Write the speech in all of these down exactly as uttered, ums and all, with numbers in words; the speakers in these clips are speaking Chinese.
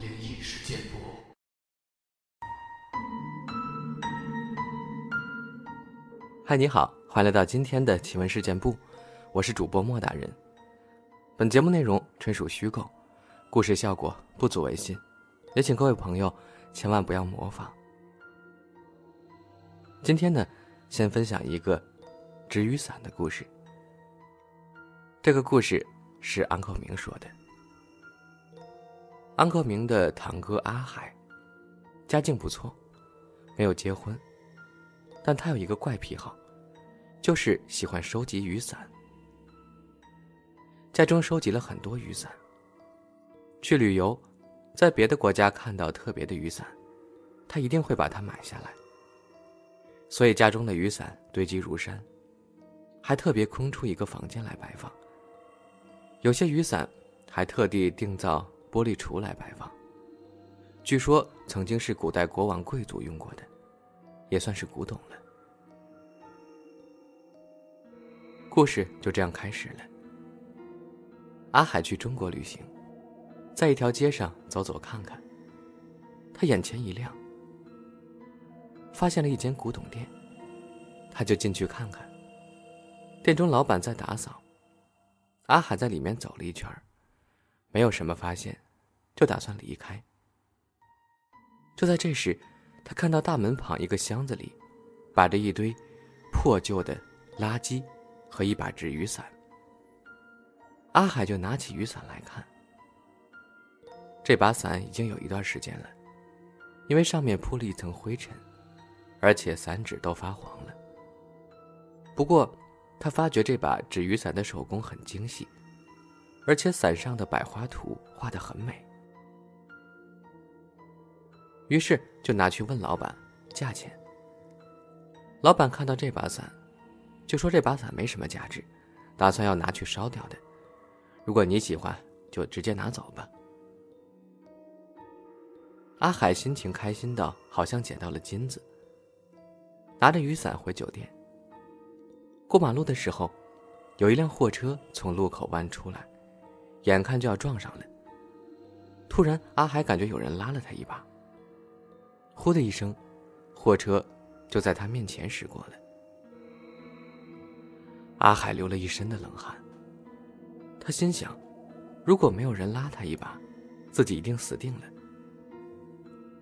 灵异事件簿。嗨，你好，欢迎来到今天的奇闻事件簿，我是主播莫大人。本节目内容纯属虚构，故事效果不足为信，也请各位朋友千万不要模仿。今天呢，先分享一个纸雨伞的故事。这个故事是安克明说的。安克明的堂哥阿海家境不错，没有结婚，但他有一个怪癖好，就是喜欢收集雨伞。家中收集了很多雨伞，去旅游在别的国家看到特别的雨伞，他一定会把它买下来，所以家中的雨伞堆积如山，还特别空出一个房间来摆放。有些雨伞还特地定造玻璃橱来摆放，据说曾经是古代国王贵族用过的，也算是古董了。故事就这样开始了。阿海去中国旅行，在一条街上走走看看，他眼前一亮，发现了一间古董店，他就进去看看。店中老板在打扫，阿海在里面走了一圈，没有什么发现，就打算离开。就在这时，他看到大门旁一个箱子里摆着一堆破旧的垃圾和一把纸雨伞。阿海就拿起雨伞来看，这把伞已经有一段时间了，因为上面铺了一层灰尘，而且伞纸都发黄了。不过他发觉这把纸雨伞的手工很精细，而且伞上的百花图画得很美，于是就拿去问老板价钱。老板看到这把伞就说这把伞没什么价值，打算要拿去烧掉的，如果你喜欢就直接拿走吧。阿海心情开心到好像捡到了金子，拿着雨伞回酒店。过马路的时候，有一辆货车从路口弯出来，眼看就要撞上了。突然阿海感觉有人拉了他一把，呼的一声，货车就在他面前驶过了。阿海流了一身的冷汗，他心想，如果没有人拉他一把，自己一定死定了。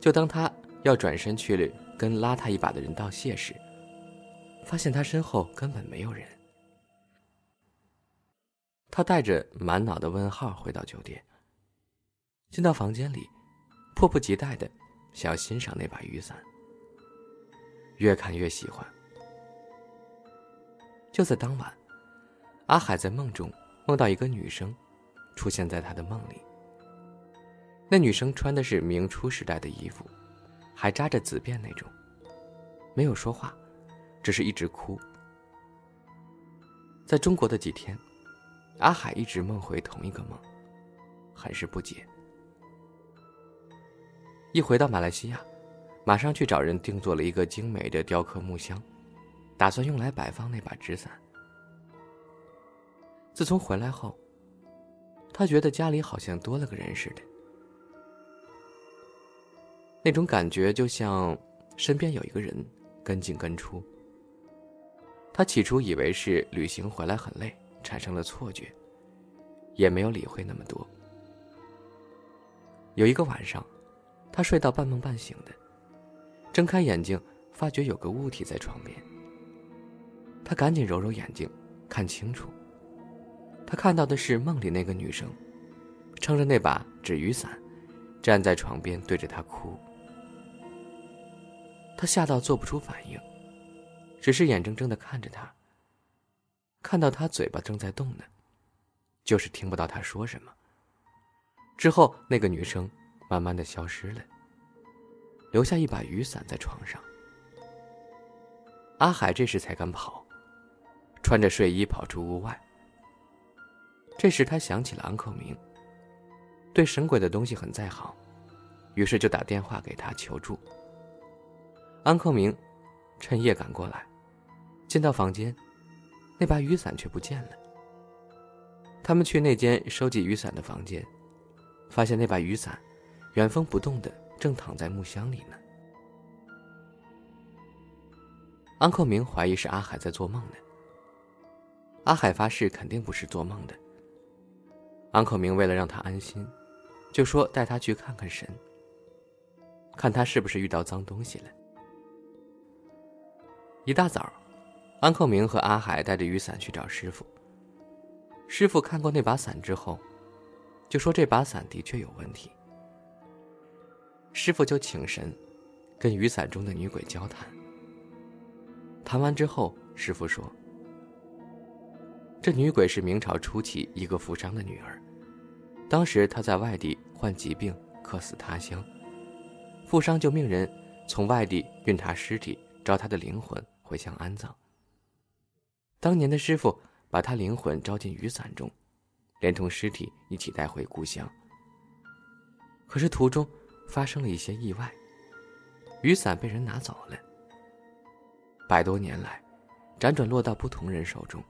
就当他要转身去了跟拉他一把的人道谢时，发现他身后根本没有人。他带着满脑的问号回到酒店，进到房间里，迫不及待的想要欣赏那把雨伞，越看越喜欢。就在当晚，阿海在梦中梦到一个女生出现在他的梦里，那女生穿的是明初时代的衣服，还扎着紫辫那种，没有说话，只是一直哭。在中国的几天，阿海一直梦回同一个梦，很是不解。一回到马来西亚，马上去找人定做了一个精美的雕刻木箱，打算用来摆放那把纸伞。自从回来后，他觉得家里好像多了个人似的，那种感觉就像身边有一个人跟进跟出。他起初以为是旅行回来很累，产生了错觉，也没有理会那么多。有一个晚上，他睡到半梦半醒的，睁开眼睛发觉有个物体在床边，他赶紧揉揉眼睛看清楚，他看到的是梦里那个女生撑着那把纸雨伞站在床边对着他哭。他吓到做不出反应，只是眼睁睁地看着他，看到他嘴巴正在动呢，就是听不到他说什么。之后那个女生慢慢地消失了，留下一把雨伞在床上。阿海这时才敢跑，穿着睡衣跑出屋外。这时他想起了安克明，对神鬼的东西很在行，于是就打电话给他求助。安克明趁夜赶过来，进到房间，那把雨伞却不见了。他他们去那间收集雨伞的房间，发现那把雨伞原封不动的正躺在木箱里呢。安扣明怀疑是阿海在做梦呢。阿海发誓肯定不是做梦的。安扣明为了让他安心，就说带他去看看神，看他是不是遇到脏东西了。一大早，安扣明和阿海带着雨伞去找师傅。师傅看过那把伞之后，就说这把伞的确有问题。师傅就请神跟雨伞中的女鬼交谈。谈完之后，师傅说，这女鬼是明朝初期一个富商的女儿，当时她在外地患疾病，客死他乡，富商就命人从外地运她尸体，招她的灵魂回乡安葬。当年的师傅把她灵魂招进雨伞中，连同尸体一起带回故乡。可是途中发生了一些意外，雨伞被人拿走了。百多年来，辗转落到不同人手中。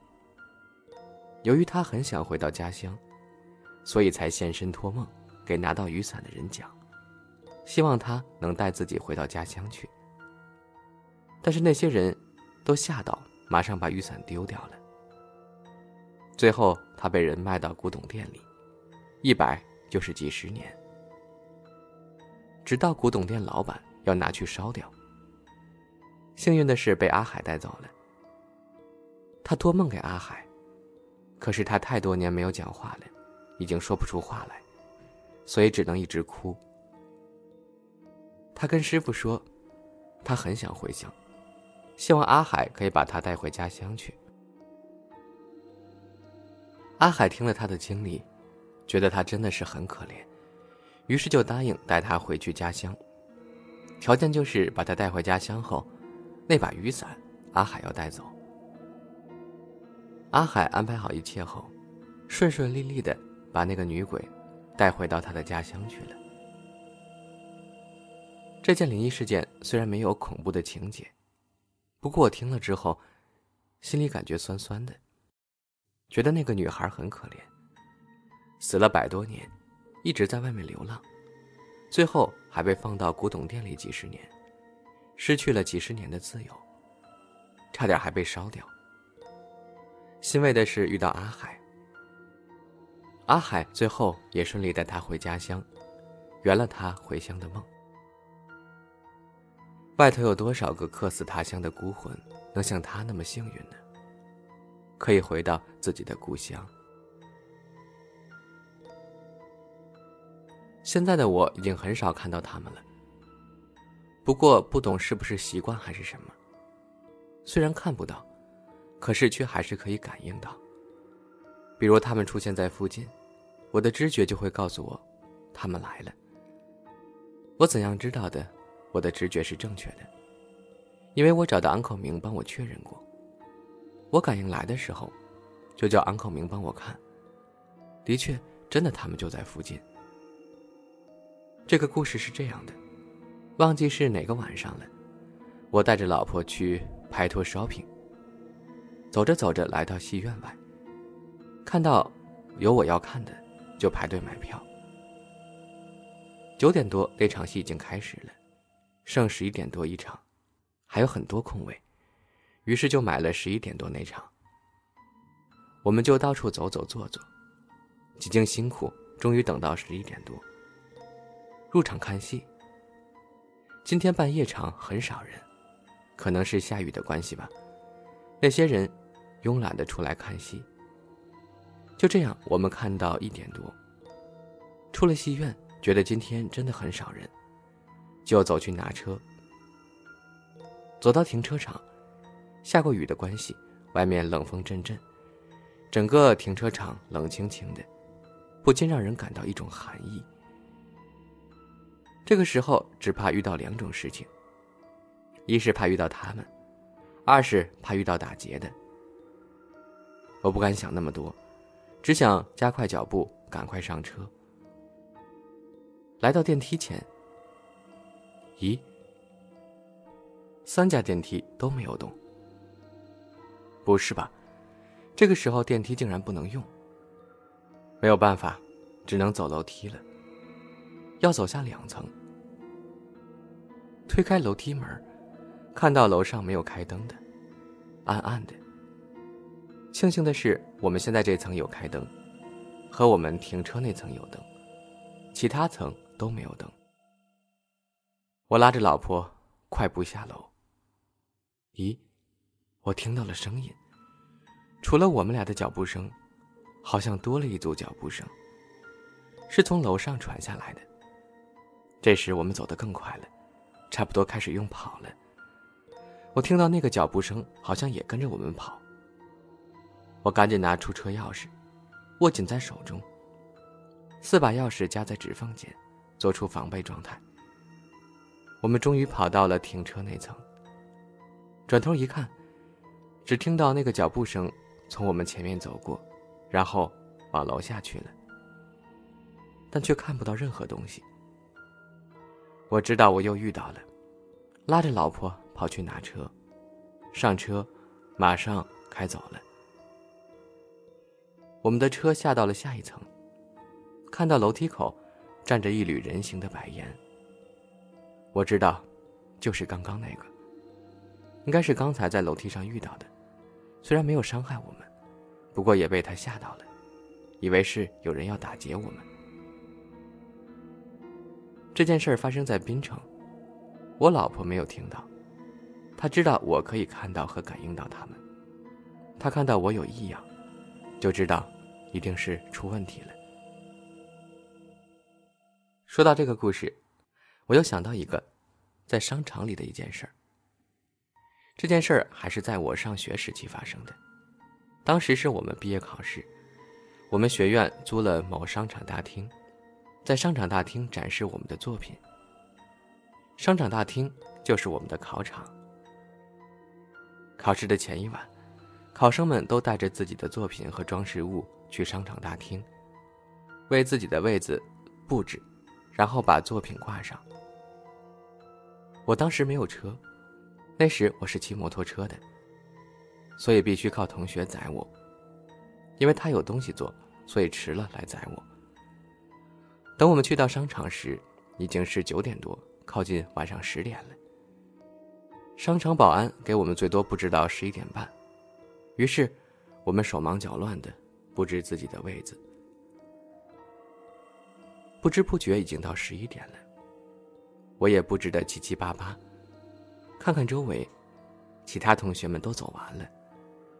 由于他很想回到家乡，所以才现身托梦给拿到雨伞的人讲，希望他能带自己回到家乡去。但是那些人都吓到，马上把雨伞丢掉了。最后他被人卖到古董店里，一摆就是几十年，直到古董店老板要拿去烧掉。幸运的是被阿海带走了。他托梦给阿海，可是他太多年没有讲话了，已经说不出话来，所以只能一直哭。他跟师傅说，他很想回乡，希望阿海可以把他带回家乡去。阿海听了他的经历，觉得他真的是很可怜，于是就答应带他回去家乡，条件就是把他带回家乡后，那把雨伞阿海要带走。阿海安排好一切后，顺顺利利地把那个女鬼带回到他的家乡去了。这件灵异事件虽然没有恐怖的情节，不过我听了之后心里感觉酸酸的，觉得那个女孩很可怜，死了百多年，一直在外面流浪，最后还被放到古董店里几十年，失去了几十年的自由，差点还被烧掉。欣慰的是遇到阿海，阿海最后也顺利带他回家乡，圆了他回乡的梦。外头有多少个客死他乡的孤魂能像他那么幸运呢？可以回到自己的故乡。现在的我已经很少看到他们了，不过不懂是不是习惯还是什么，虽然看不到，可是却还是可以感应到。比如他们出现在附近，我的直觉就会告诉我他们来了。我怎样知道的我的直觉是正确的？因为我找到安口明帮我确认过。我感应来的时候就叫安口明帮我看，的确真的他们就在附近。这个故事是这样的，忘记是哪个晚上了，我带着老婆去拍拖 shopping， 走着走着来到戏院外，看到有我要看的就排队买票。九点多那场戏已经开始了，剩十一点多一场，还有很多空位，于是就买了十一点多那场。我们就到处走走坐坐，几经辛苦终于等到十一点多入场看戏。今天半夜场很少人，可能是下雨的关系吧，那些人慵懒地出来看戏。就这样我们看到一点多，出了戏院，觉得今天真的很少人，就走去拿车。走到停车场，下过雨的关系，外面冷风阵阵，整个停车场冷清清的，不禁让人感到一种寒意。这个时候只怕遇到两种事情，一是怕遇到他们，二是怕遇到打劫的。我不敢想那么多，只想加快脚步赶快上车。来到电梯前，咦，三架电梯都没有动。不是吧，这个时候电梯竟然不能用，没有办法，只能走楼梯了。要走下两层，推开楼梯门，看到楼上没有开灯的，暗暗的。庆幸的是，我们现在这层有开灯，和我们停车那层有灯，其他层都没有灯。我拉着老婆快步下楼。咦，我听到了声音，除了我们俩的脚步声，好像多了一组脚步声，是从楼上传下来的。这时我们走得更快了，差不多开始用跑了。我听到那个脚步声好像也跟着我们跑。我赶紧拿出车钥匙，握紧在手中，四把钥匙夹在指缝间，做出防备状态。我们终于跑到了停车那层，转头一看，只听到那个脚步声从我们前面走过，然后往楼下去了，但却看不到任何东西。我知道我又遇到了，拉着老婆跑去拿车，上车，马上开走了。我们的车下到了下一层，看到楼梯口站着一缕人形的白烟。我知道，就是刚刚那个，应该是刚才在楼梯上遇到的，虽然没有伤害我们，不过也被他吓到了，以为是有人要打劫我们。这件事发生在滨城，我老婆没有听到，她知道我可以看到和感应到他们，她看到我有异样，就知道一定是出问题了。说到这个故事，我又想到一个在商场里的一件事儿。这件事儿还是在我上学时期发生的，当时是我们毕业考试，我们学院租了某商场大厅，在商场大厅展示我们的作品。商场大厅就是我们的考场。考试的前一晚，考生们都带着自己的作品和装饰物去商场大厅，为自己的位子布置，然后把作品挂上。我当时没有车，那时我是骑摩托车的，所以必须靠同学载我，因为他有东西做，所以迟了来载我。等我们去到商场时，已经是九点多，靠近晚上十点了。商场保安给我们最多布置到十一点半，于是我们手忙脚乱地布置自己的位子。不知不觉已经到十一点了，我也布置得七七八八，看看周围，其他同学们都走完了，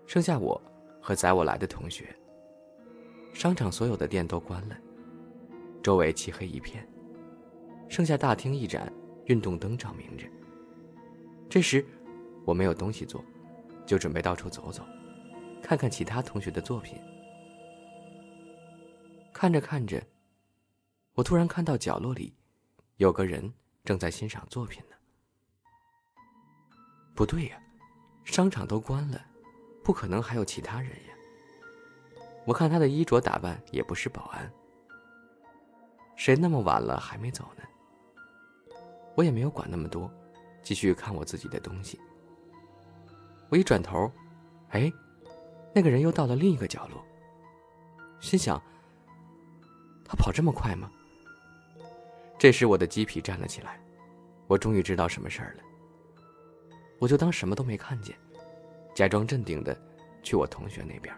剩下我和载我来的同学。商场所有的店都关了，周围漆黑一片，剩下大厅一盏运动灯照明着。这时我没有东西做，就准备到处走走，看看其他同学的作品。看着看着，我突然看到角落里有个人正在欣赏作品呢。不对呀，商场都关了，不可能还有其他人呀。我看他的衣着打扮也不是保安，谁那么晚了还没走呢？我也没有管那么多，继续看我自己的东西。我一转头，哎，那个人又到了另一个角落，心想，他跑这么快吗？这时我的鸡皮站了起来，我终于知道什么事儿了。我就当什么都没看见，假装镇定的去我同学那边。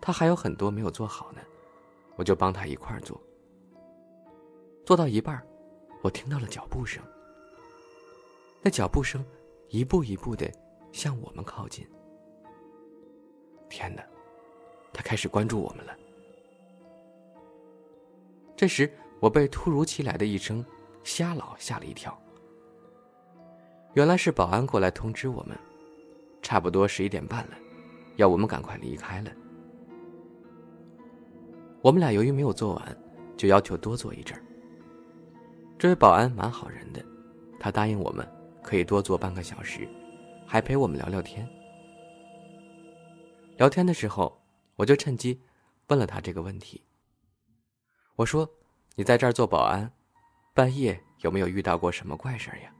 他还有很多没有做好呢，我就帮他一块儿做。做到一半，我听到了脚步声，那脚步声一步一步地向我们靠近。天哪，他开始关注我们了。这时我被突如其来的一声瞎老吓了一跳，原来是保安过来通知我们，差不多十一点半了，要我们赶快离开了。我们俩由于没有做完，就要求多做一阵儿。这位保安蛮好人的，他答应我们可以多做半个小时，还陪我们聊聊天。聊天的时候，我就趁机问了他这个问题。我说，你在这儿做保安，半夜有没有遇到过什么怪事呀？